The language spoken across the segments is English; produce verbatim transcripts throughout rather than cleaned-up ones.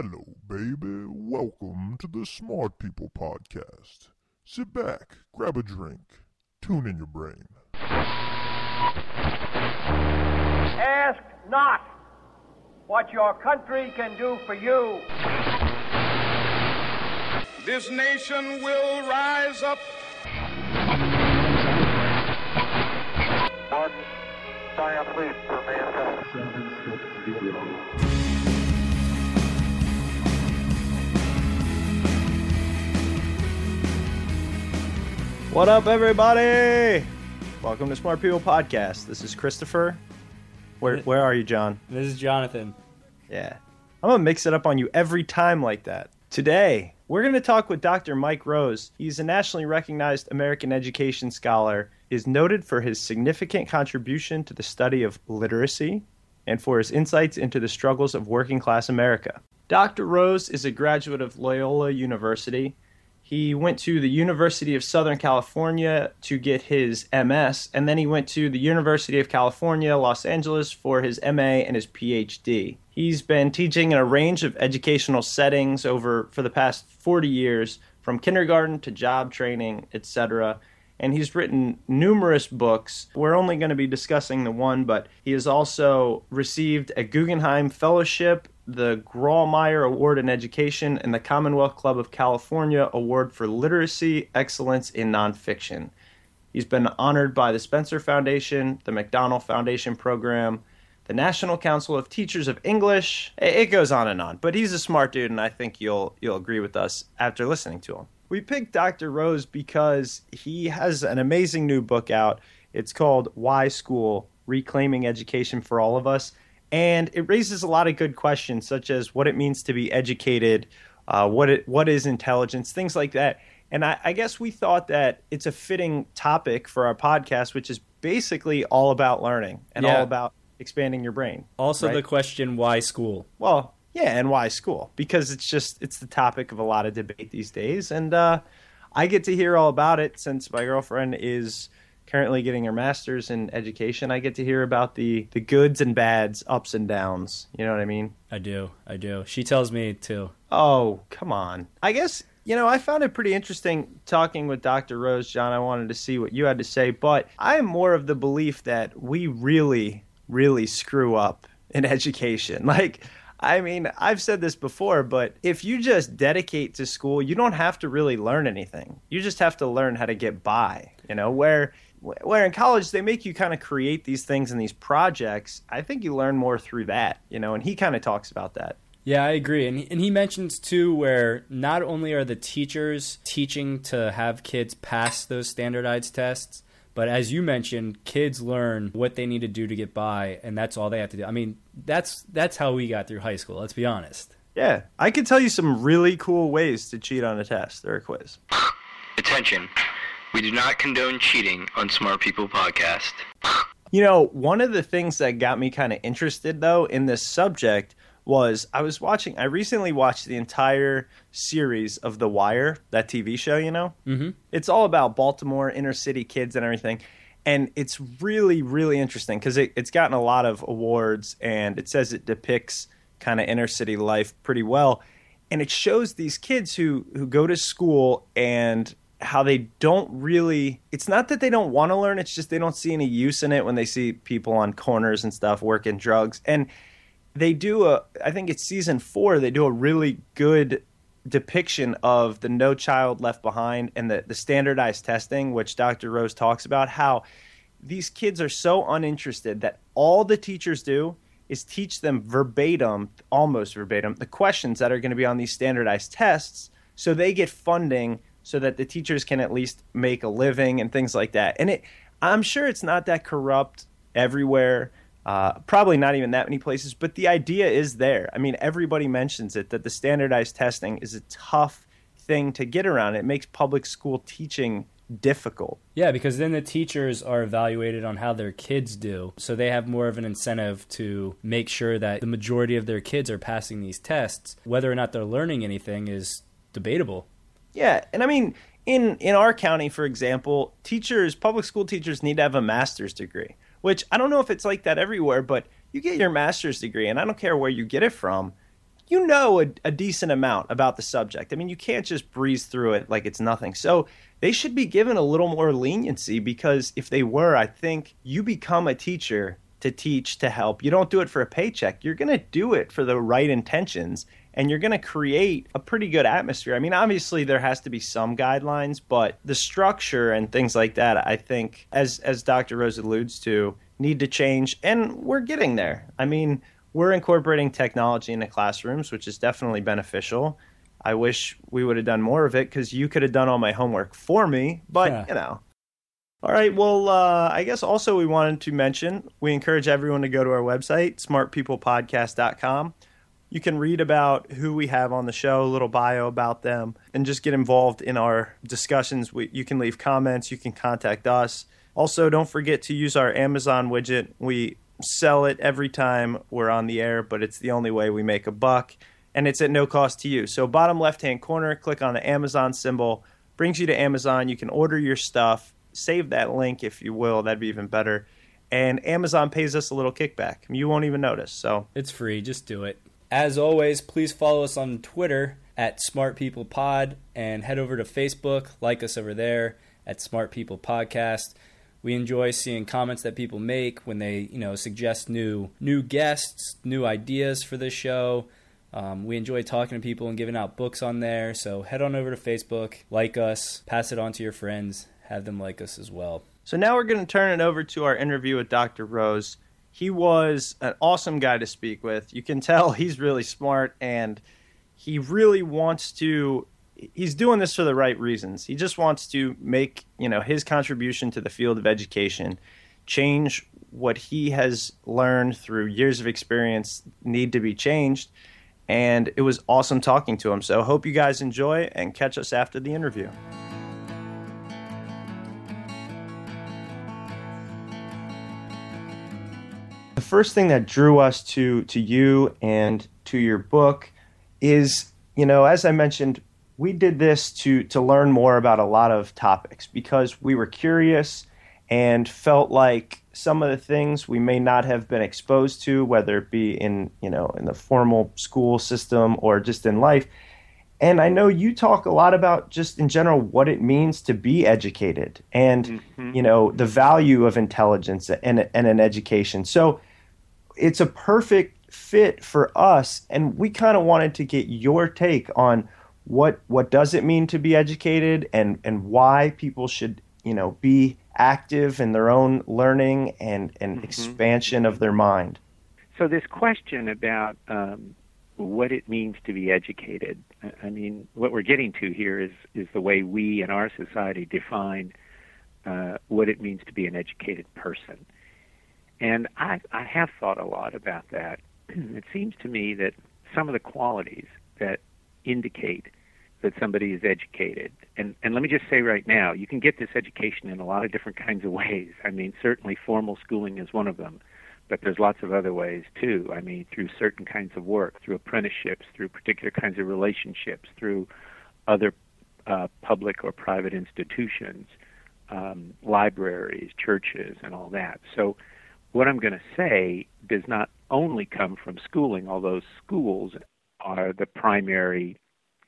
Hello, baby. Welcome to the Smart People Podcast. Sit back, grab a drink, tune in your brain. Ask not what your country can do for you. This nation will rise up. One giant leap for mankind. Seven steps to go. What up, everybody? Welcome to Smart People Podcast. This is Christopher. Where where are you, John? This is Jonathan. Yeah. I'm going to mix it up on you every time like that. Today, we're going to talk with Doctor Mike Rose. He's a nationally recognized American education scholar. He's noted for his significant contribution to the study of literacy and for his insights into the struggles of working-class America. Doctor Rose is a graduate of Loyola University. He went to the University of Southern California to get his M S, and then he went to the University of California, Los Angeles, for his M A and his P H D. He's been teaching in a range of educational settings over for the past forty years, from kindergarten to job training, et cetera, and he's written numerous books. We're only going to be discussing the one, but he has also received a Guggenheim Fellowship, the Grawmeyer Award in Education, and the Commonwealth Club of California Award for Literacy Excellence in Nonfiction. He's been honored by the Spencer Foundation, the McDonald Foundation program, the National Council of Teachers of English. It goes on and on, but he's a smart dude, and I think you'll you'll agree with us after listening to him. We picked Doctor Rose because he has an amazing new book out. It's called Why School, Reclaiming Education for All of Us. And it raises a lot of good questions, such as what it means to be educated, uh, what it, what is intelligence, things like that. And I, I guess we thought that it's a fitting topic for our podcast, which is basically all about learning and yeah. all about expanding your brain. Also right? The question, why school? Well, yeah, and why school? Because it's just it's the topic of a lot of debate these days. And uh, I get to hear all about it since my girlfriend is currently getting her master's in education. I get to hear about the, the goods and bads, ups and downs. You know what I mean? I do. I do. She tells me too. Oh, come on. I guess, you know, I found it pretty interesting talking with Doctor Rose, John. I wanted to see what you had to say, but I'm more of the belief that we really, really screw up in education. Like, I mean, I've said this before, but if you just dedicate to school, you don't have to really learn anything. You just have to learn how to get by, you know, where... Where in college, they make you kind of create these things and these projects. I think you learn more through that, you know, and he kind of talks about that. Yeah, I agree. And he, and he mentions, too, where not only are the teachers teaching to have kids pass those standardized tests, but as you mentioned, kids learn what they need to do to get by, and that's all they have to do. I mean, that's that's how we got through high school, let's be honest. Yeah, I could tell you some really cool ways to cheat on a test or a quiz. Attention. We do not condone cheating on Smart People Podcast. You know, one of the things that got me kind of interested, though, in this subject was I was watching, I recently watched the entire series of The Wire, that T V show, you know? Mm-hmm. It's all about Baltimore, inner city kids and everything. And it's really, really interesting because it, it's gotten a lot of awards, and it says it depicts kind of inner city life pretty well. And it shows these kids who, who go to school and how they don't really, it's not that they don't want to learn, it's just they don't see any use in it when they see people on corners and stuff working drugs. And they do a, I think it's season four, they do a really good depiction of the No Child Left Behind and the, the standardized testing, which Doctor Rose talks about, how these kids are so uninterested that all the teachers do is teach them verbatim, almost verbatim, the questions that are going to be on these standardized tests, so they get funding so that the teachers can at least make a living and things like that. And it, I'm sure it's not that corrupt everywhere, uh, probably not even that many places, but the idea is there. I mean, everybody mentions it, that the standardized testing is a tough thing to get around. It makes public school teaching difficult. Yeah, because then the teachers are evaluated on how their kids do, so they have more of an incentive to make sure that the majority of their kids are passing these tests. Whether or not they're learning anything is debatable. Yeah, and I mean, in, in our county, for example, teachers, public school teachers need to have a master's degree, which I don't know if it's like that everywhere, but you get your master's degree, and I don't care where you get it from, you know a, a decent amount about the subject. I mean, you can't just breeze through it like it's nothing. So they should be given a little more leniency, because if they were, I think you become a teacher to teach, to help. You don't do it for a paycheck. You're going to do it for the right intentions, and you're going to create a pretty good atmosphere. I mean, obviously there has to be some guidelines, but the structure and things like that, I think, as as Doctor Rose alludes to, need to change, and we're getting there. I mean, we're incorporating technology into classrooms, which is definitely beneficial. I wish we would have done more of it, because you could have done all my homework for me, but, yeah. you know. All right, well, uh, I guess also we wanted to mention, we encourage everyone to go to our website, smart people podcast dot com. You can read about who we have on the show, a little bio about them, and just get involved in our discussions. We, you can leave comments. You can contact us. Also, don't forget to use our Amazon widget. We sell it every time we're on the air, but it's the only way we make a buck, and it's at no cost to you. So bottom left-hand corner, click on the Amazon symbol, brings you to Amazon. You can order your stuff. Save that link if you will. That'd be even better. And Amazon pays us a little kickback. You won't even notice. So it's free. Just do it. As always, please follow us on Twitter at Smart People Pod, and head over to Facebook. Like us over there at Smart People Podcast. We enjoy seeing comments that people make when they, you know, suggest new new guests, new ideas for this show. Um, we enjoy talking to people and giving out books on there. So head on over to Facebook, like us, pass it on to your friends. Have them like us as well. So now we're going to turn it over to our interview with Doctor Rose. He was an awesome guy to speak with. You can tell he's really smart, and he really wants to, he's doing this for the right reasons. He just wants to make, you know, his contribution to the field of education, change what he has learned through years of experience need to be changed. And it was awesome talking to him. So hope you guys enjoy, and catch us after the interview. The first thing that drew us to to you and to your book is, you know, as I mentioned, we did this to to learn more about a lot of topics, because we were curious and felt like some of the things we may not have been exposed to, whether it be in, you know, in the formal school system or just in life. And I know you talk a lot about just in general what it means to be educated, and, mm-hmm. you know, the value of intelligence and and an education. So it's a perfect fit for us, and we kind of wanted to get your take on what what does it mean to be educated, and, and why people should, you know, be active in their own learning and, and mm-hmm. expansion of their mind. So this question about um, what it means to be educated, I mean, what we're getting to here is, is the way we in our society define uh, what it means to be an educated person. And I, I have thought a lot about that. It seems to me that some of the qualities that indicate that somebody is educated, and, and let me just say right now, you can get this education in a lot of different kinds of ways. I mean, certainly formal schooling is one of them, but there's lots of other ways too. I mean, through certain kinds of work, through apprenticeships, through particular kinds of relationships, through other uh, public or private institutions, um, libraries, churches, and all that. So what I'm going to say does not only come from schooling, although schools are the primary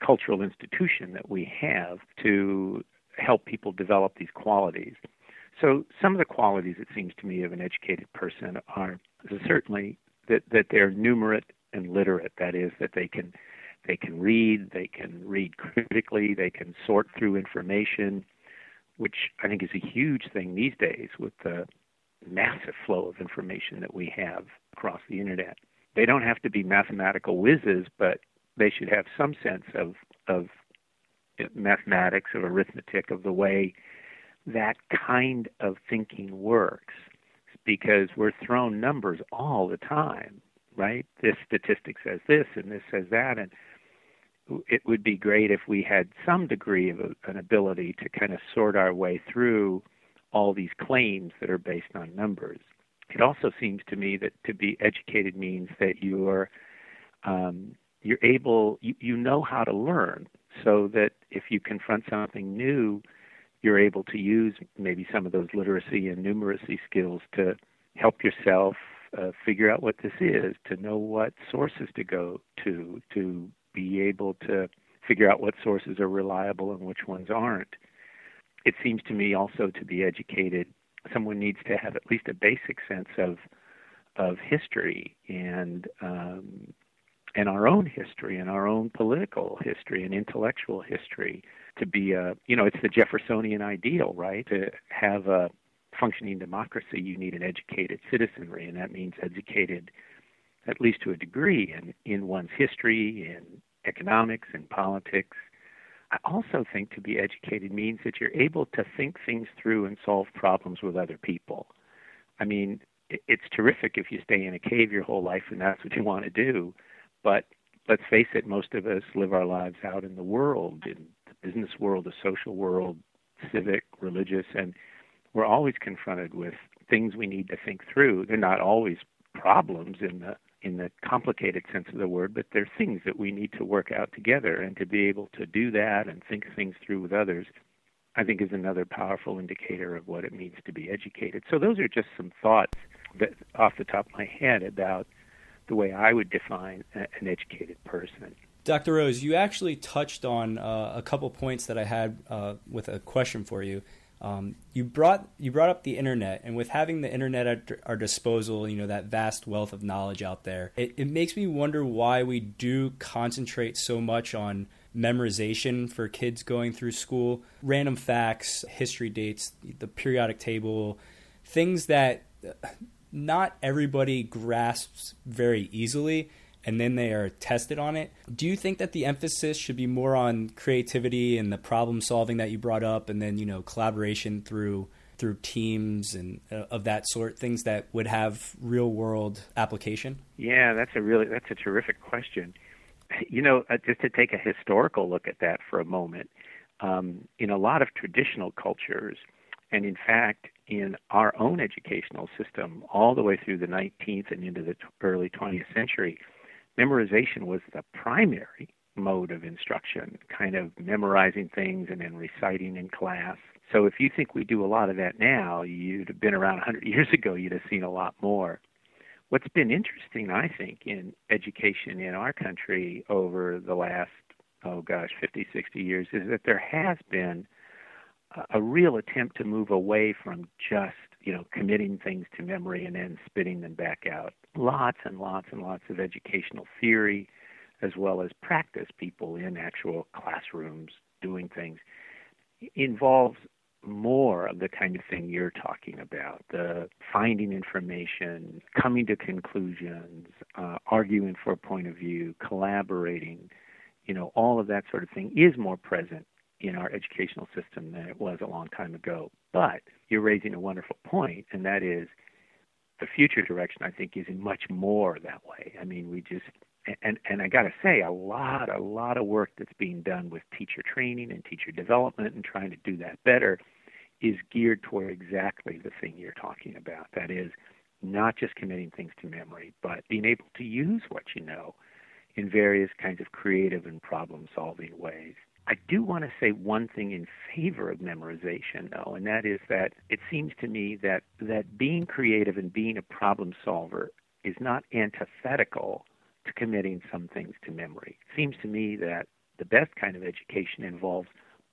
cultural institution that we have to help people develop these qualities. So some of the qualities, it seems to me, of an educated person are certainly that, that they're numerate and literate. That is, that they can they can read, they can read critically, they can sort through information, which I think is a huge thing these days with the massive flow of information that we have across the internet. They don't have to be mathematical whizzes, but they should have some sense of of mathematics, of arithmetic, of the way that kind of thinking works, because we're thrown numbers all the time, right? This statistic says this and this says that, and it would be great if we had some degree of an ability to kind of sort our way through all these claims that are based on numbers. It also seems to me that to be educated means that you're um, you're able, you, you know how to learn, so that if you confront something new, you're able to use maybe some of those literacy and numeracy skills to help yourself uh, figure out what this is, to know what sources to go to, to be able to figure out what sources are reliable and which ones aren't. It seems to me also to be educated, someone needs to have at least a basic sense of of history and um, and our own history and our own political history and intellectual history to be a, you know, it's the Jeffersonian ideal, right? To have a functioning democracy, you need an educated citizenry, and that means educated at least to a degree in, in one's history, in economics and politics. I also think to be educated means that you're able to think things through and solve problems with other people. I mean, it's terrific if you stay in a cave your whole life and that's what you want to do. But let's face it, most of us live our lives out in the world, in the business world, the social world, civic, religious, and we're always confronted with things we need to think through. They're not always problems in the in the complicated sense of the word, but they're things that we need to work out together, and to be able to do that and think things through with others, I think is another powerful indicator of what it means to be educated. So those are just some thoughts that, off the top of my head about the way I would define a, an educated person. Doctor Rose, you actually touched on uh, a couple points that I had uh, with a question for you. Um, you brought you brought up the internet, and with having the internet at our disposal, you know, that vast wealth of knowledge out there, it, it makes me wonder why we do concentrate so much on memorization for kids going through school, random facts, history dates, the periodic table, things that not everybody grasps very easily, and then they are tested on it. Do you think that the emphasis should be more on creativity and the problem solving that you brought up, and then, you know, collaboration through through teams and uh, of that sort, things that would have real world application? Yeah, that's a really that's a terrific question. You know, uh, just to take a historical look at that for a moment, um, in a lot of traditional cultures, and in fact, in our own educational system, all the way through the nineteenth and into the t- early twentieth century, memorization was the primary mode of instruction, kind of memorizing things and then reciting in class. So if you think we do a lot of that now, you'd have been around one hundred years ago, you'd have seen a lot more. What's been interesting, I think, in education in our country over the last, oh gosh, fifty, sixty years, is that there has been a real attempt to move away from just, you know, committing things to memory and then spitting them back out. Lots and lots and lots of educational theory, as well as practice, people in actual classrooms doing things, involves more of the kind of thing you're talking about, the finding information, coming to conclusions, uh, arguing for a point of view, collaborating, you know, all of that sort of thing is more present in our educational system than it was a long time ago. But you're raising a wonderful point, and that is the future direction, I think, is much more that way. I mean, we just, and, and I got to say, a lot, a lot of work that's being done with teacher training and teacher development and trying to do that better is geared toward exactly the thing you're talking about. That is, not just committing things to memory, but being able to use what you know in various kinds of creative and problem-solving ways. I do want to say one thing in favor of memorization, though, and that is that it seems to me that, that being creative and being a problem solver is not antithetical to committing some things to memory. It seems to me that the best kind of education involves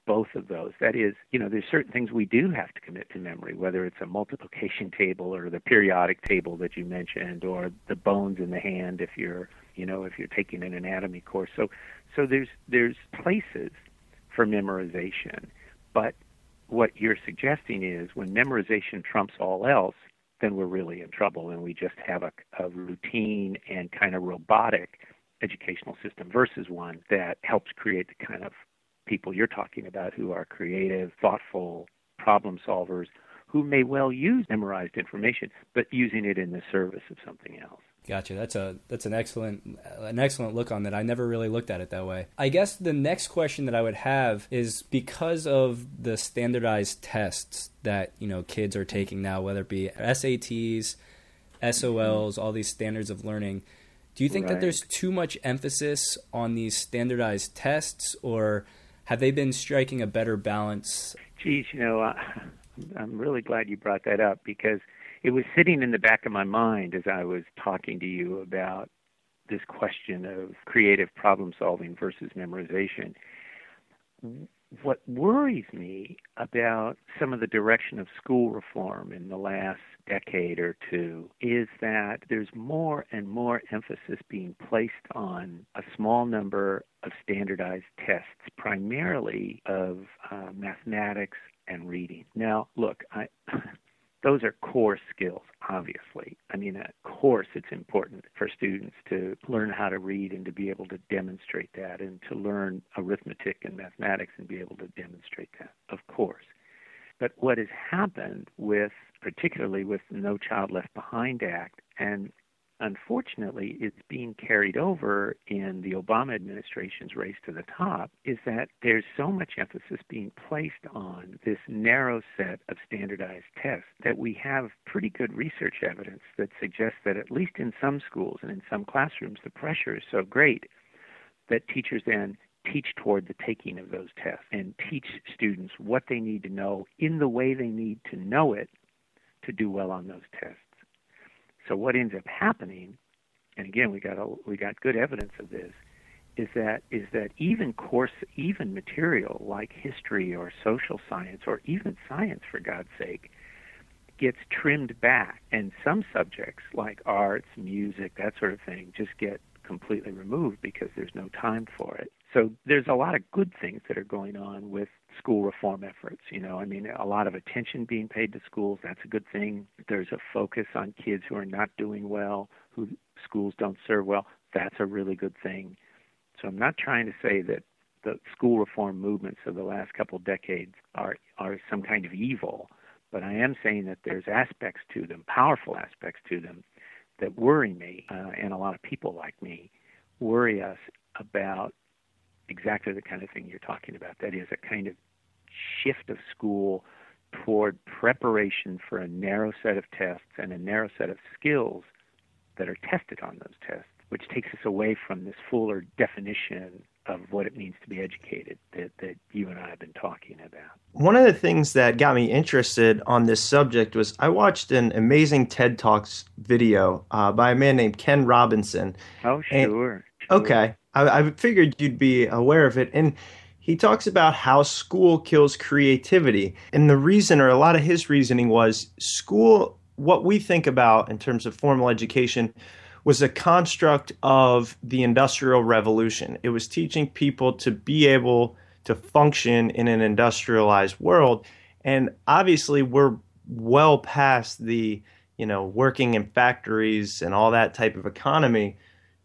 both of those. That is, you know, there's certain things we do have to commit to memory, whether it's a multiplication table or the periodic table that you mentioned, or the bones in the hand if you're, you know, if you're taking an anatomy course. So, so there's there's places for memorization, but what you're suggesting is when memorization trumps all else, then we're really in trouble, and we just have a, a routine and kind of robotic educational system versus one that helps create the kind of people you're talking about who are creative, thoughtful problem solvers who may well use memorized information, but using it in the service of something else. Gotcha. That's a that's an excellent an excellent look on that. I never really looked at it that way. I guess the next question that I would have is, because of the standardized tests that, you know, kids are taking now, whether it be S A Ts, S O Ls, all these standards of learning. Do you think right. that there's too much emphasis on these standardized tests, or have they been striking a better balance? Geez, you know, uh, I'm really glad you brought that up, because it was sitting in the back of my mind as I was talking to you about this question of creative problem solving versus memorization. What worries me about some of the direction of school reform in the last decade or two is that there's more and more emphasis being placed on a small number of standardized tests, primarily of uh, mathematics and reading. Now, look, I... those are core skills, obviously. I mean, of course it's important for students to learn how to read and to be able to demonstrate that, and to learn arithmetic and mathematics and be able to demonstrate that, of course. But what has happened with, particularly with the No Child Left Behind Act, and unfortunately it's being carried over in the Obama administration's race to the top, is that there's so much emphasis being placed on this narrow set of standardized tests that we have pretty good research evidence that suggests that at least in some schools and in some classrooms, the pressure is so great that teachers then teach toward the taking of those tests and teach students what they need to know in the way they need to know it to do well on those tests. So what ends up happening, and again we got a, we got good evidence of this, is that is that even course even material like history or social science or even science, for God's sake, gets trimmed back, and some subjects like arts, music, that sort of thing, just get completely removed because there's no time for it. So there's a lot of good things that are going on with school reform efforts. You know, I mean, a lot of attention being paid to schools. That's a good thing. There's a focus on kids who are not doing well, who schools don't serve well. That's a really good thing. So I'm not trying to say that the school reform movements of the last couple decades are, are some kind of evil, but I am saying that there's aspects to them, powerful aspects to them, that worry me, uh, and a lot of people like me worry us about exactly the kind of thing you're talking about. That is a kind of shift of school toward preparation for a narrow set of tests and a narrow set of skills that are tested on those tests, which takes us away from this fuller definition of what it means to be educated that, that you and I have been talking about. One of the things that got me interested on this subject was I watched an amazing TED Talks video uh, by a man named Ken Robinson. Oh, sure. And, okay. I, I figured you'd be aware of it. And he talks about how school kills creativity. And the reason, or a lot of his reasoning, was school, what we think about in terms of formal education, was a construct of the Industrial Revolution. It was teaching people to be able to function in an industrialized world. And obviously we're well past the, you know, working in factories and all that type of economy.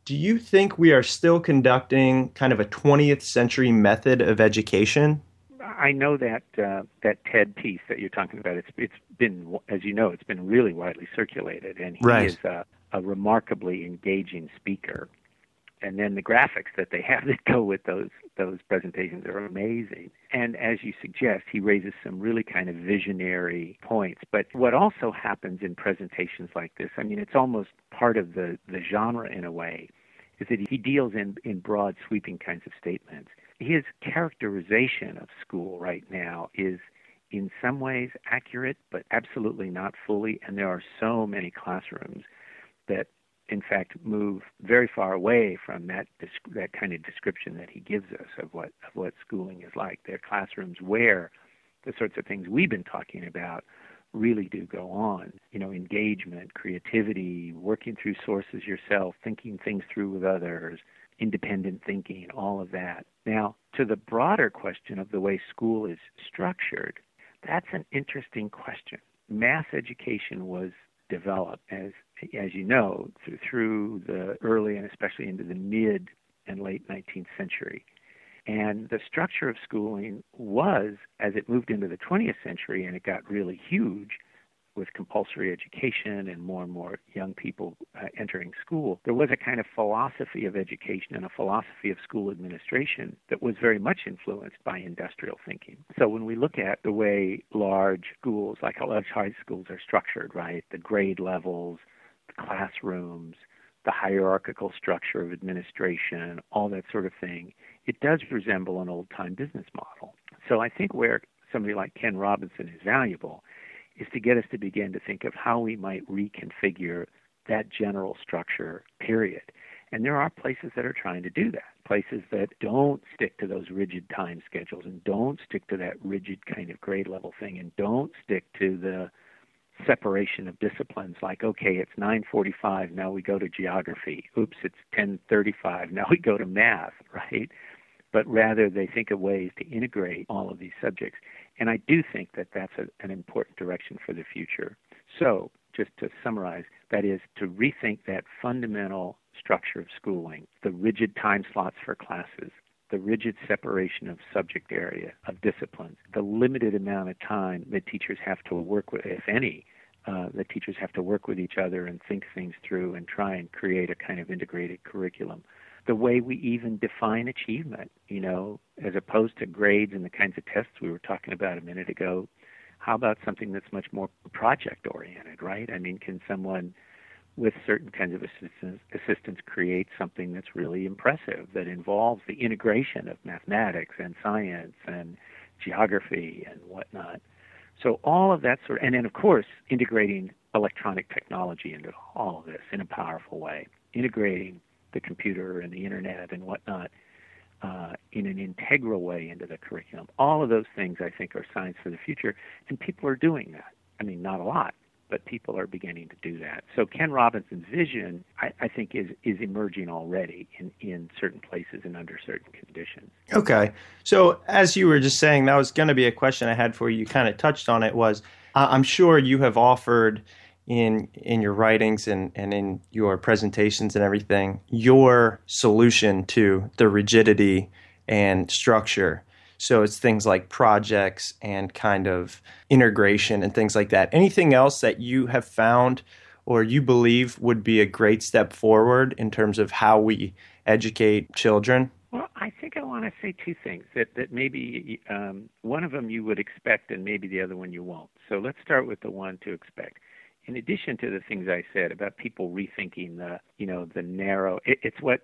Do you think we are still conducting kind of a twentieth century method of education? I know that uh, that TED piece that you're talking about, it's it's been, as you know, it's been really widely circulated, and he right. is uh, a remarkably engaging speaker. And then the graphics that they have that go with those those presentations are amazing. And as you suggest, he raises some really kind of visionary points. But what also happens in presentations like this, I mean, it's almost part of the, the genre in a way, is that he deals in, in broad, sweeping kinds of statements. His characterization of school right now is in some ways accurate, but absolutely not fully. And there are so many classrooms that, in fact, move very far away from that that kind of description that he gives us of what of what schooling is like. There are classrooms where the sorts of things we've been talking about really do go on. You know, engagement, creativity, working through sources yourself, thinking things through with others, independent thinking, all of that. Now, to the broader question of the way school is structured, that's an interesting question. Math education was developed, as as you know, through the early and especially into the mid and late nineteenth century. And the structure of schooling was, as it moved into the twentieth century and it got really huge with compulsory education and more and more young people uh, entering school, there was a kind of philosophy of education and a philosophy of school administration that was very much influenced by industrial thinking. So when we look at the way large schools, like large high schools, are structured, right, the grade levels, the classrooms, the hierarchical structure of administration, all that sort of thing, it does resemble an old-time business model. So I think where somebody like Ken Robinson is valuable is to get us to begin to think of how we might reconfigure that general structure, period. And there are places that are trying to do that, places that don't stick to those rigid time schedules and don't stick to that rigid kind of grade level thing and don't stick to the separation of disciplines like, okay, it's nine forty-five, now we go to geography. Oops, it's ten thirty-five, now we go to math, right? But rather they think of ways to integrate all of these subjects. And I do think that that's a, an important direction for the future. So just to summarize, that is to rethink that fundamental structure of schooling, the rigid time slots for classes, the rigid separation of subject area, of disciplines, the limited amount of time that teachers have to work with, if any, uh, that teachers have to work with each other and think things through and try and create a kind of integrated curriculum. The way we even define achievement, you know, as opposed to grades and the kinds of tests we were talking about a minute ago, how about something that's much more project-oriented, right? I mean, can someone with certain kinds of assistance, assistance create something that's really impressive, that involves the integration of mathematics and science and geography and whatnot? So all of that sort of, and then, of course, integrating electronic technology into all of this in a powerful way, integrating the computer and the internet and whatnot Uh, in an integral way into the curriculum. All of those things, I think, are signs for the future, and people are doing that. I mean, not a lot, but people are beginning to do that. So Ken Robinson's vision, I, I think, is is emerging already in, in certain places and under certain conditions. Okay. So as you were just saying, that was going to be a question I had for you. You kind of touched on it was, uh, I'm sure you have offered in in your writings and, and in your presentations and everything, your solution to the rigidity and structure. So it's things like projects and kind of integration and things like that. Anything else that you have found or you believe would be a great step forward in terms of how we educate children? Well, I think I want to say two things that, that maybe um, one of them you would expect and maybe the other one you won't. So let's start with the one to expect. In addition to the things I said about people rethinking the, you know, the narrow, it, it's what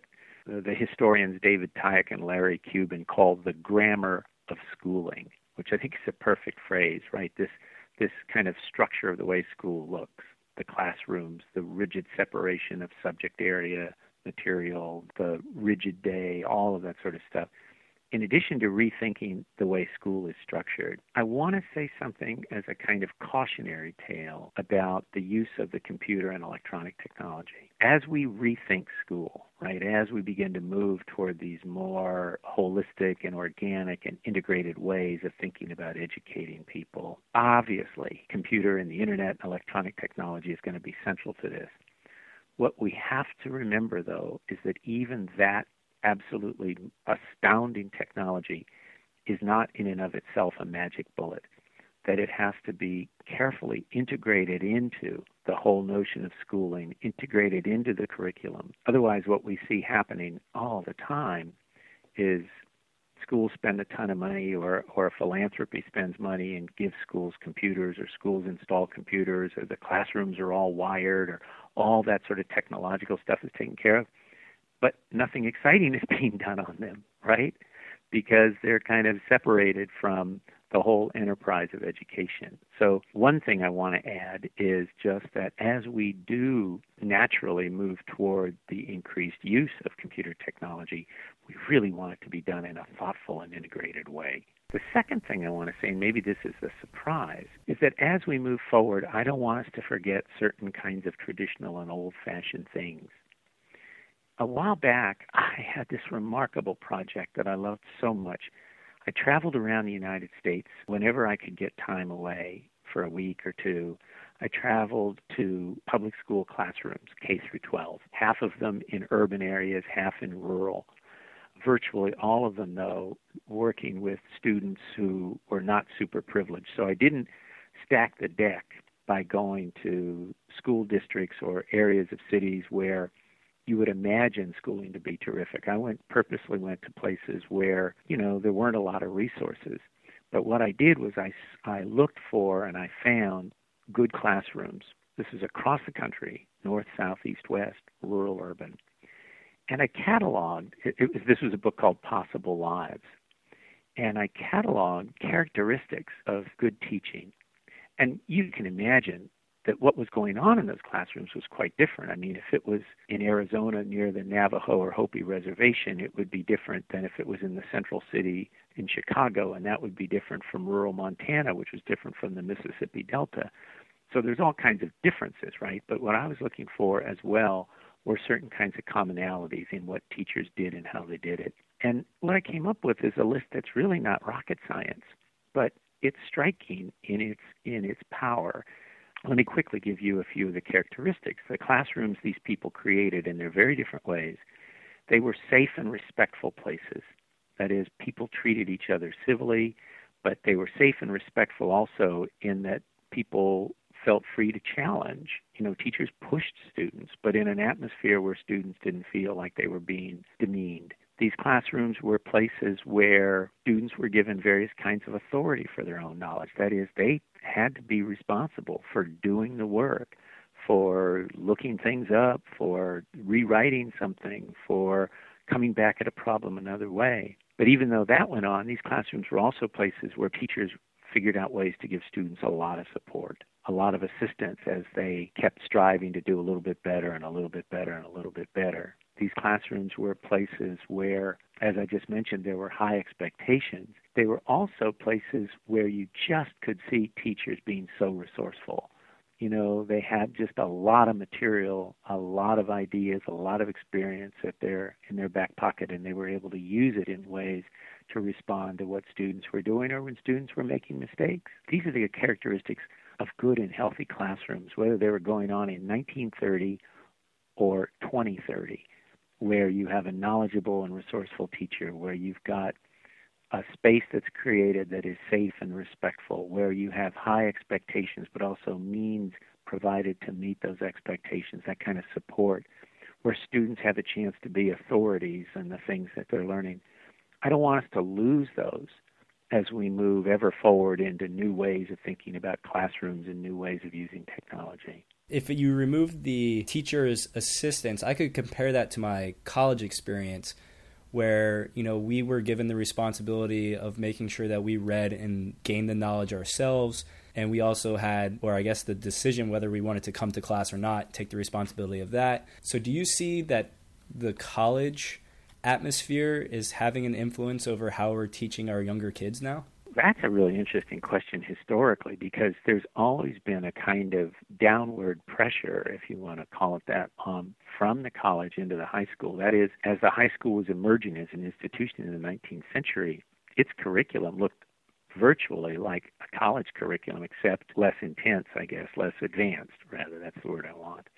the historians David Tyack and Larry Cuban called the grammar of schooling, which I think is a perfect phrase, right? This this kind of structure of the way school looks, the classrooms, the rigid separation of subject area, material, the rigid day, all of that sort of stuff. In addition to rethinking the way school is structured, I want to say something as a kind of cautionary tale about the use of the computer and electronic technology. As we rethink school, right, as we begin to move toward these more holistic and organic and integrated ways of thinking about educating people, obviously, computer and the internet and electronic technology is going to be central to this. What we have to remember, though, is that even that absolutely astounding technology is not in and of itself a magic bullet, that it has to be carefully integrated into the whole notion of schooling, integrated into the curriculum. Otherwise, what we see happening all the time is schools spend a ton of money or, or philanthropy spends money and gives schools computers or schools install computers or the classrooms are all wired or all that sort of technological stuff is taken care of. But nothing exciting is being done on them, right? Because they're kind of separated from the whole enterprise of education. So one thing I want to add is just that as we do naturally move toward the increased use of computer technology, we really want it to be done in a thoughtful and integrated way. The second thing I want to say, and maybe this is the surprise, is that as we move forward, I don't want us to forget certain kinds of traditional and old-fashioned things. A while back, I had this remarkable project that I loved so much. I traveled around the United States whenever I could get time away for a week or two. I traveled to public school classrooms, K through twelve, half of them in urban areas, half in rural. Virtually all of them, though, working with students who were not super privileged. So I didn't stack the deck by going to school districts or areas of cities where you would imagine schooling to be terrific. I went purposely went to places where, you know, there weren't a lot of resources. But what I did was I, I looked for and I found good classrooms. This is across the country, north, south, east, west, rural, urban. And I cataloged, it, it was, this was a book called Possible Lives. And I cataloged characteristics of good teaching. And you can imagine that what was going on in those classrooms was quite different. I mean, if it was in Arizona near the Navajo or Hopi reservation, it would be different than if it was in the central city in Chicago, and that would be different from rural Montana, which was different from the Mississippi Delta. So there's all kinds of differences, right? But what I was looking for as well were certain kinds of commonalities in what teachers did and how they did it. And what I came up with is a list that's really not rocket science, but it's striking in its in its power. Let me quickly give you a few of the characteristics. The classrooms these people created in their very different ways, they were safe and respectful places. That is, people treated each other civilly, but they were safe and respectful also in that people felt free to challenge. You know, teachers pushed students, but in an atmosphere where students didn't feel like they were being demeaned. These classrooms were places where students were given various kinds of authority for their own knowledge. That is, they had to be responsible for doing the work, for looking things up, for rewriting something, for coming back at a problem another way. But even though that went on, these classrooms were also places where teachers figured out ways to give students a lot of support, a lot of assistance as they kept striving to do a little bit better and a little bit better and a little bit better. These classrooms were places where, as I just mentioned, there were high expectations. They were also places where you just could see teachers being so resourceful. You know, they had just a lot of material, a lot of ideas, a lot of experience at their, in their back pocket, and they were able to use it in ways to respond to what students were doing or when students were making mistakes. These are the characteristics of good and healthy classrooms, whether they were going on in nineteen thirty or twenty thirty. Where you have a knowledgeable and resourceful teacher, where you've got a space that's created that is safe and respectful, where you have high expectations, but also means provided to meet those expectations, that kind of support, where students have a chance to be authorities in the things that they're learning. I don't want us to lose those as we move ever forward into new ways of thinking about classrooms and new ways of using technology. If you remove the teacher's assistance, I could compare that to my college experience where, you know, we were given the responsibility of making sure that we read and gained the knowledge ourselves. And we also had, or I guess the decision whether we wanted to come to class or not, take the responsibility of that. So do you see that the college atmosphere is having an influence over how we're teaching our younger kids now? That's a really interesting question historically, because there's always been a kind of downward pressure, if you want to call it that, um, from the college into the high school. That is, as the high school was emerging as an institution in the nineteenth century, its curriculum looked virtually like a college curriculum, except less intense, I guess, less advanced, rather. That's the word I want.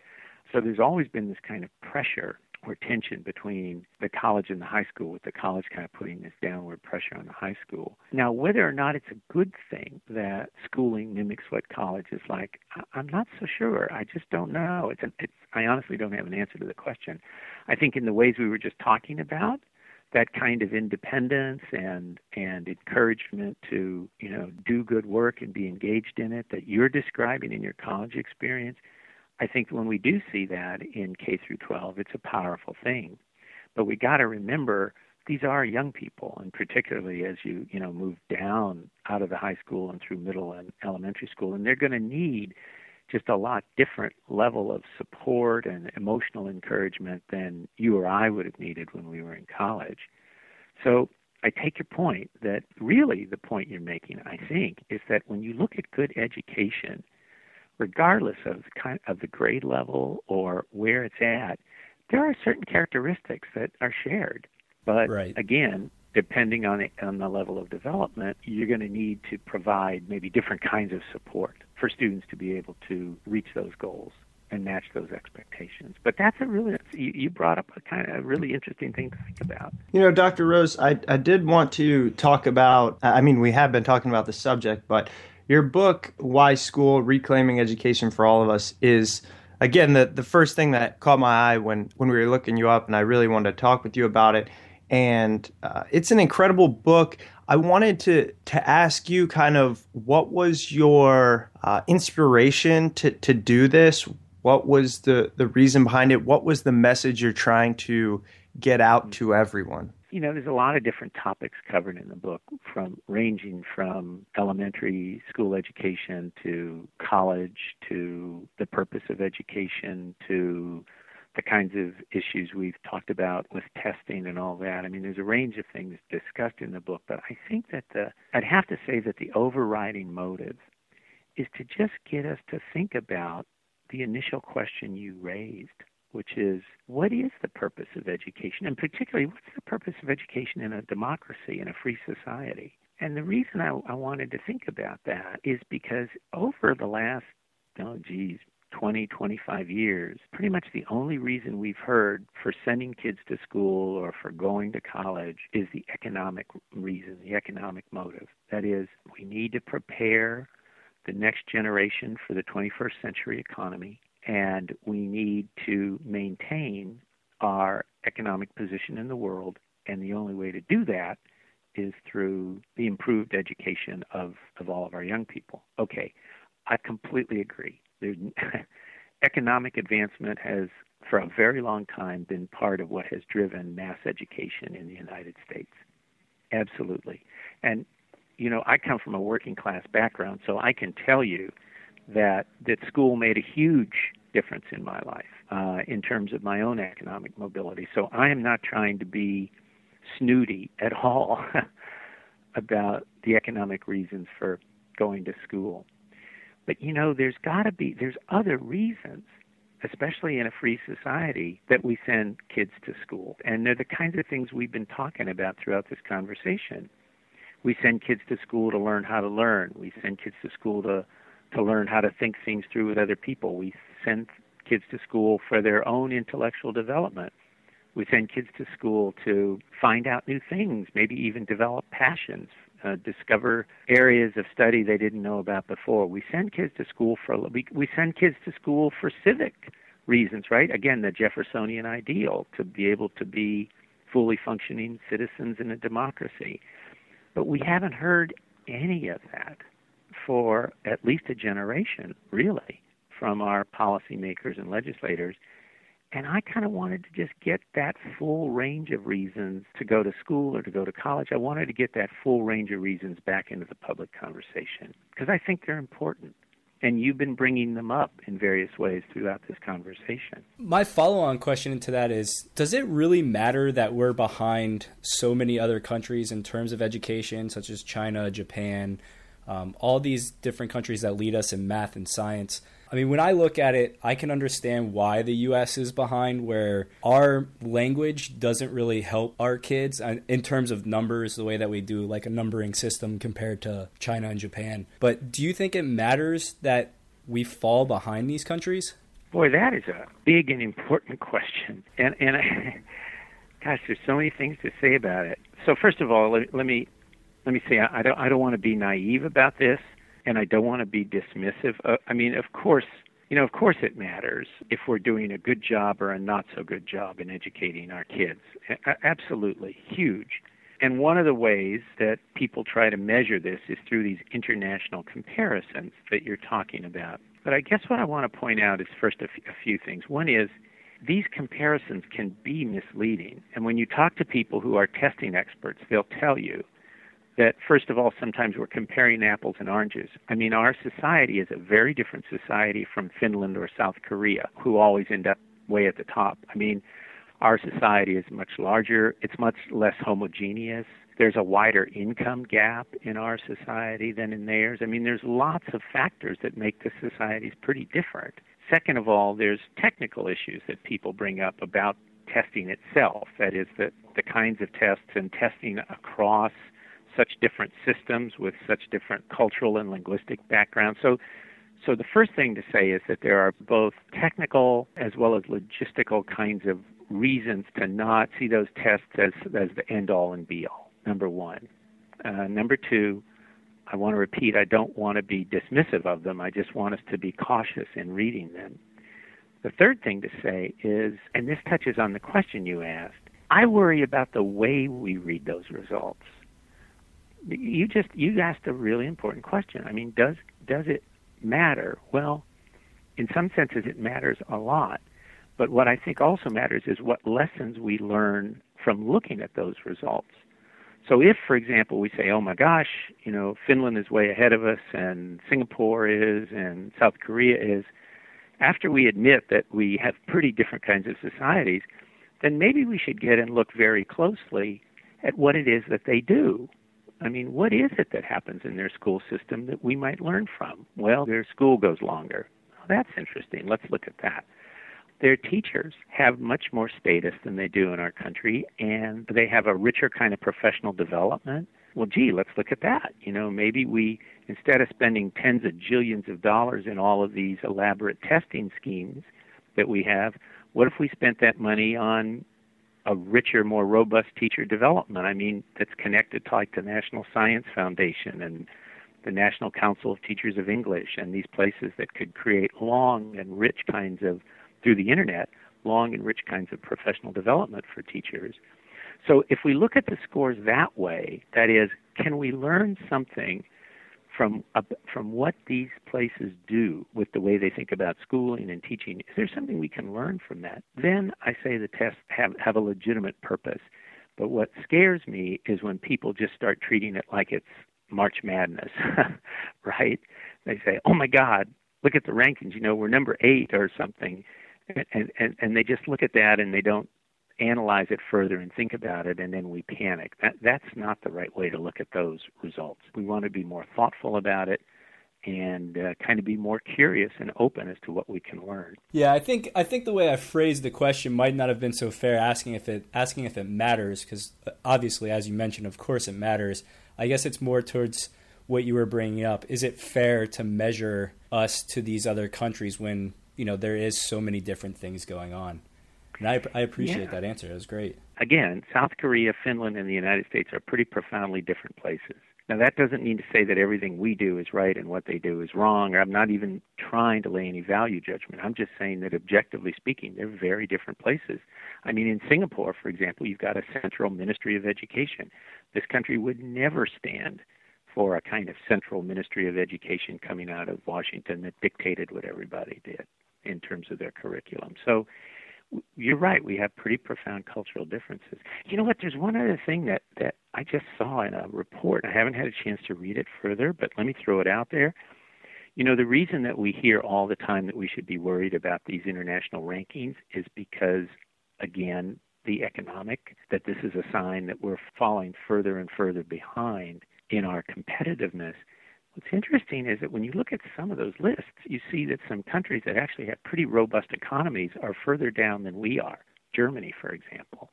So there's always been this kind of pressure or tension between the college and the high school, with the college kind of putting this downward pressure on the high school. Now, whether or not it's a good thing that schooling mimics what college is like, I'm not so sure. I just don't know. It's, an, it's I honestly don't have an answer to the question. I think in the ways we were just talking about, that kind of independence and and encouragement to, you know, do good work and be engaged in it that you're describing in your college experience, I think when we do see that in K through twelve, it's a powerful thing. But we got to remember these are young people, and particularly as you you know move down out of the high school and through middle and elementary school, and they're going to need just a lot different level of support and emotional encouragement than you or I would have needed when we were in college. So I take your point that really the point you're making, I think, is that when you look at good education, regardless of kind of the grade level or where it's at, there are certain characteristics that are shared. But right. Again, depending on the, on the level of development, you're going to need to provide maybe different kinds of support for students to be able to reach those goals and match those expectations. But that's a really, you brought up a kind of a really interesting thing to think about. You know, Doctor Rose, I, I did want to talk about, I mean, we have been talking about the subject, but your book, Why School? Reclaiming Education for All of Us, is, again, the, the first thing that caught my eye when, when we were looking you up, and I really wanted to talk with you about it. And uh, it's an incredible book. I wanted to to ask you kind of what was your uh, inspiration to, to do this? What was the, the reason behind it? What was the message you're trying to get out to everyone? you know, there's a lot of different topics covered in the book, from ranging from elementary school education to college to the purpose of education to the kinds of issues we've talked about with testing and all that. I mean, there's a range of things discussed in the book, but I think that the, I'd have to say that the overriding motive is to just get us to think about the initial question you raised, which is, what is the purpose of education? And particularly, what's the purpose of education in a democracy, in a free society? And the reason I, I wanted to think about that is because over the last, oh, geez, twenty, twenty-five years, pretty much the only reason we've heard for sending kids to school or for going to college is the economic reason, the economic motive. That is, we need to prepare the next generation for the twenty-first century economy, and we need to maintain our economic position in the world. And the only way to do that is through the improved education of, of all of our young people. Okay, I completely agree. There's, economic advancement has, for a very long time, been part of what has driven mass education in the United States. Absolutely. And, you know, I come from a working-class background, so I can tell you that that school made a huge difference in my life uh, in terms of my own economic mobility. So I am not trying to be snooty at all about the economic reasons for going to school. But, you know, there's got to be, there's other reasons, especially in a free society, that we send kids to school. And they're the kinds of things we've been talking about throughout this conversation. We send kids to school to learn how to learn. We send kids to school to to learn how to think things through with other people. We send kids to school for their own intellectual development. We send kids to school to find out new things, maybe even develop passions, uh, discover areas of study they didn't know about before. We send kids to school for we, we send kids to school for civic reasons, right? Again, the Jeffersonian ideal, to be able to be fully functioning citizens in a democracy. But we haven't heard any of that for at least a generation, really, from our policymakers and legislators. And I kind of wanted to just get that full range of reasons to go to school or to go to college. I wanted to get that full range of reasons back into the public conversation because I think they're important. And you've been bringing them up in various ways throughout this conversation. My follow-on question to that is, does it really matter that we're behind so many other countries in terms of education, such as China, Japan, Um, all these different countries that lead us in math and science? I mean, when I look at it, I can understand why the U S is behind, where our language doesn't really help our kids in terms of numbers, the way that we do like a numbering system compared to China and Japan. But do you think it matters that we fall behind these countries? Boy, that is a big and important question. And, and I, gosh, there's so many things to say about it. So first of all, let, let me... Let me say, I don't, I don't want to be naive about this, and I don't want to be dismissive. Uh, I mean, of course, you know, of course it matters if we're doing a good job or a not-so-good job in educating our kids. A- absolutely. Huge. And one of the ways that people try to measure this is through these international comparisons that you're talking about. But I guess what I want to point out is first a, f- a few things. One is, these comparisons can be misleading. And when you talk to people who are testing experts, they'll tell you that, first of all, sometimes we're comparing apples and oranges. I mean, our society is a very different society from Finland or South Korea, who always end up way at the top. I mean, our society is much larger. It's much less homogeneous. There's a wider income gap in our society than in theirs. I mean, there's lots of factors that make the societies pretty different. Second of all, there's technical issues that people bring up about testing itself. That is, the, the kinds of tests and testing across such different systems with such different cultural and linguistic backgrounds. So so the first thing to say is that there are both technical as well as logistical kinds of reasons to not see those tests as, as the end-all and be-all, number one. Uh, number two, I want to repeat, I don't want to be dismissive of them. I just want us to be cautious in reading them. The third thing to say is, and this touches on the question you asked, I worry about the way we read those results. You just you asked a really important question. I mean, does does it matter? Well, in some senses, it matters a lot. But what I think also matters is what lessons we learn from looking at those results. So if, for example, we say, oh my gosh, you know, Finland is way ahead of us, and Singapore is, and South Korea is, after we admit that we have pretty different kinds of societies, then maybe we should get and look very closely at what it is that they do. I mean, what is it that happens in their school system that we might learn from? Well, their school goes longer. Oh, that's interesting. Let's look at that. Their teachers have much more status than they do in our country, and they have a richer kind of professional development. Well, gee, let's look at that. You know, maybe we, instead of spending tens of jillions of dollars in all of these elaborate testing schemes that we have, what if we spent that money on a richer, more robust teacher development? I mean, that's connected to like the National Science Foundation and the National Council of Teachers of English and these places that could create long and rich kinds of, through the internet, long and rich kinds of professional development for teachers. So if we look at the scores that way, that is, can we learn something from uh, from what these places do with the way they think about schooling and teaching? Is there something we can learn from that? Then I say the tests have, have a legitimate purpose. But what scares me is when people just start treating it like it's March Madness, right? They say, oh my God, look at the rankings, you know, we're number eight or something. And, and, and they just look at that and they don't analyze it further and think about it, and then we panic. That, that's not the right way to look at those results. We want to be more thoughtful about it and uh, kind of be more curious and open as to what we can learn. Yeah, I think I think the way I phrased the question might not have been so fair, asking if it asking if it matters, because obviously, as you mentioned, of course it matters. I guess it's more towards what you were bringing up. Is it fair to measure us to these other countries when, you know, there is so many different things going on? And I, I appreciate yeah. that answer. It was great. Again, South Korea, Finland, and the United States are pretty profoundly different places. Now, that doesn't mean to say that everything we do is right and what they do is wrong. I'm not even trying to lay any value judgment. I'm just saying that, objectively speaking, they're very different places. I mean, in Singapore, for example, you've got a central ministry of education. This country would never stand for a kind of central ministry of education coming out of Washington that dictated what everybody did in terms of their curriculum. So you're right, we have pretty profound cultural differences. You know what, there's one other thing that, that I just saw in a report. I haven't had a chance to read it further, but let me throw it out there. You know, the reason that we hear all the time that we should be worried about these international rankings is because, again, the economic, that this is a sign that we're falling further and further behind in our competitiveness. What's interesting is that when you look at some of those lists, you see that some countries that actually have pretty robust economies are further down than we are, Germany, for example.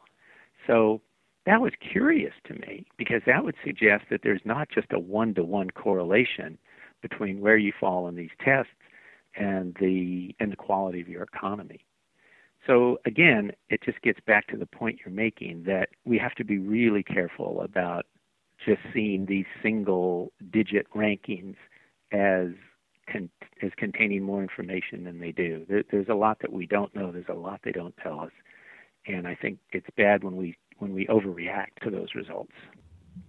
So that was curious to me, because that would suggest that there's not just a one-to-one correlation between where you fall in these tests and the, and the quality of your economy. So again, it just gets back to the point you're making, that we have to be really careful about just seeing these single-digit rankings as con- as containing more information than they do. There, there's a lot that we don't know. There's a lot they don't tell us, and I think it's bad when we when we overreact to those results.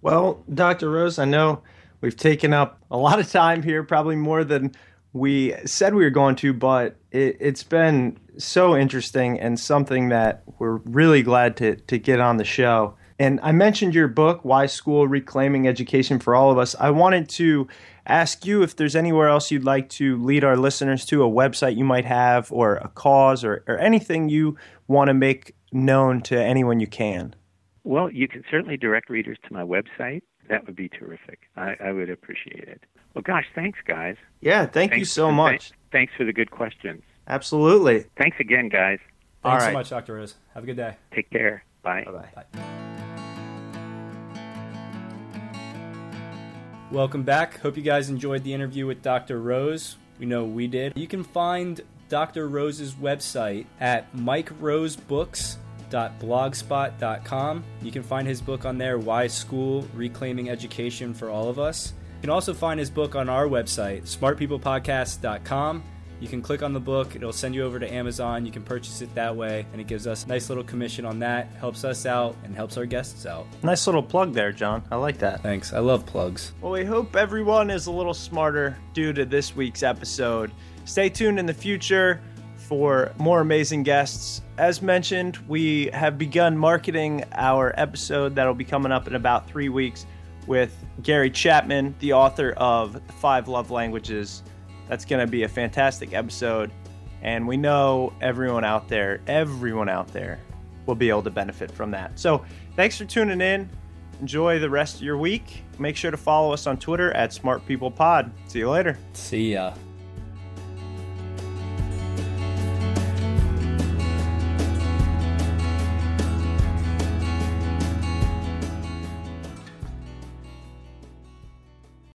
Well, Doctor Rose, I know we've taken up a lot of time here, probably more than we said we were going to, but it, it's been so interesting and something that we're really glad to to get on the show. And I mentioned your book, Why School? Reclaiming Education for All of Us. I wanted to ask you if there's anywhere else you'd like to lead our listeners to, a website you might have, or a cause, or, or anything you want to make known to anyone you can. Well, you can certainly direct readers to my website. That would be terrific. I, I would appreciate it. Well, gosh, thanks, guys. Yeah, thank thanks, you so much. Th- thanks for the good questions. Absolutely. Thanks again, guys. Thanks All right. so much, Doctor Rose. Have a good day. Take care. Bye. Bye-bye. Bye. Welcome back. Hope you guys enjoyed the interview with Doctor Rose. We know we did. You can find Doctor Rose's website at Mike Rose Books dot blogspot dot com. You can find his book on there, Why School? Reclaiming Education for All of Us. You can also find his book on our website, smart people podcast dot com. You can click on the book. It'll send you over to Amazon. You can purchase it that way, and it gives us a nice little commission on that. Helps us out and helps our guests out. Nice little plug there, John. I like that. Thanks. I love plugs. Well, we hope everyone is a little smarter due to this week's episode. Stay tuned in the future for more amazing guests. As mentioned, we have begun marketing our episode that'll be coming up in about three weeks with Gary Chapman, the author of Five Love Languages. That's going to be a fantastic episode. And we know everyone out there, everyone out there will be able to benefit from that. So thanks for tuning in. Enjoy the rest of your week. Make sure to follow us on Twitter at Smart People Pod. See you later. See ya.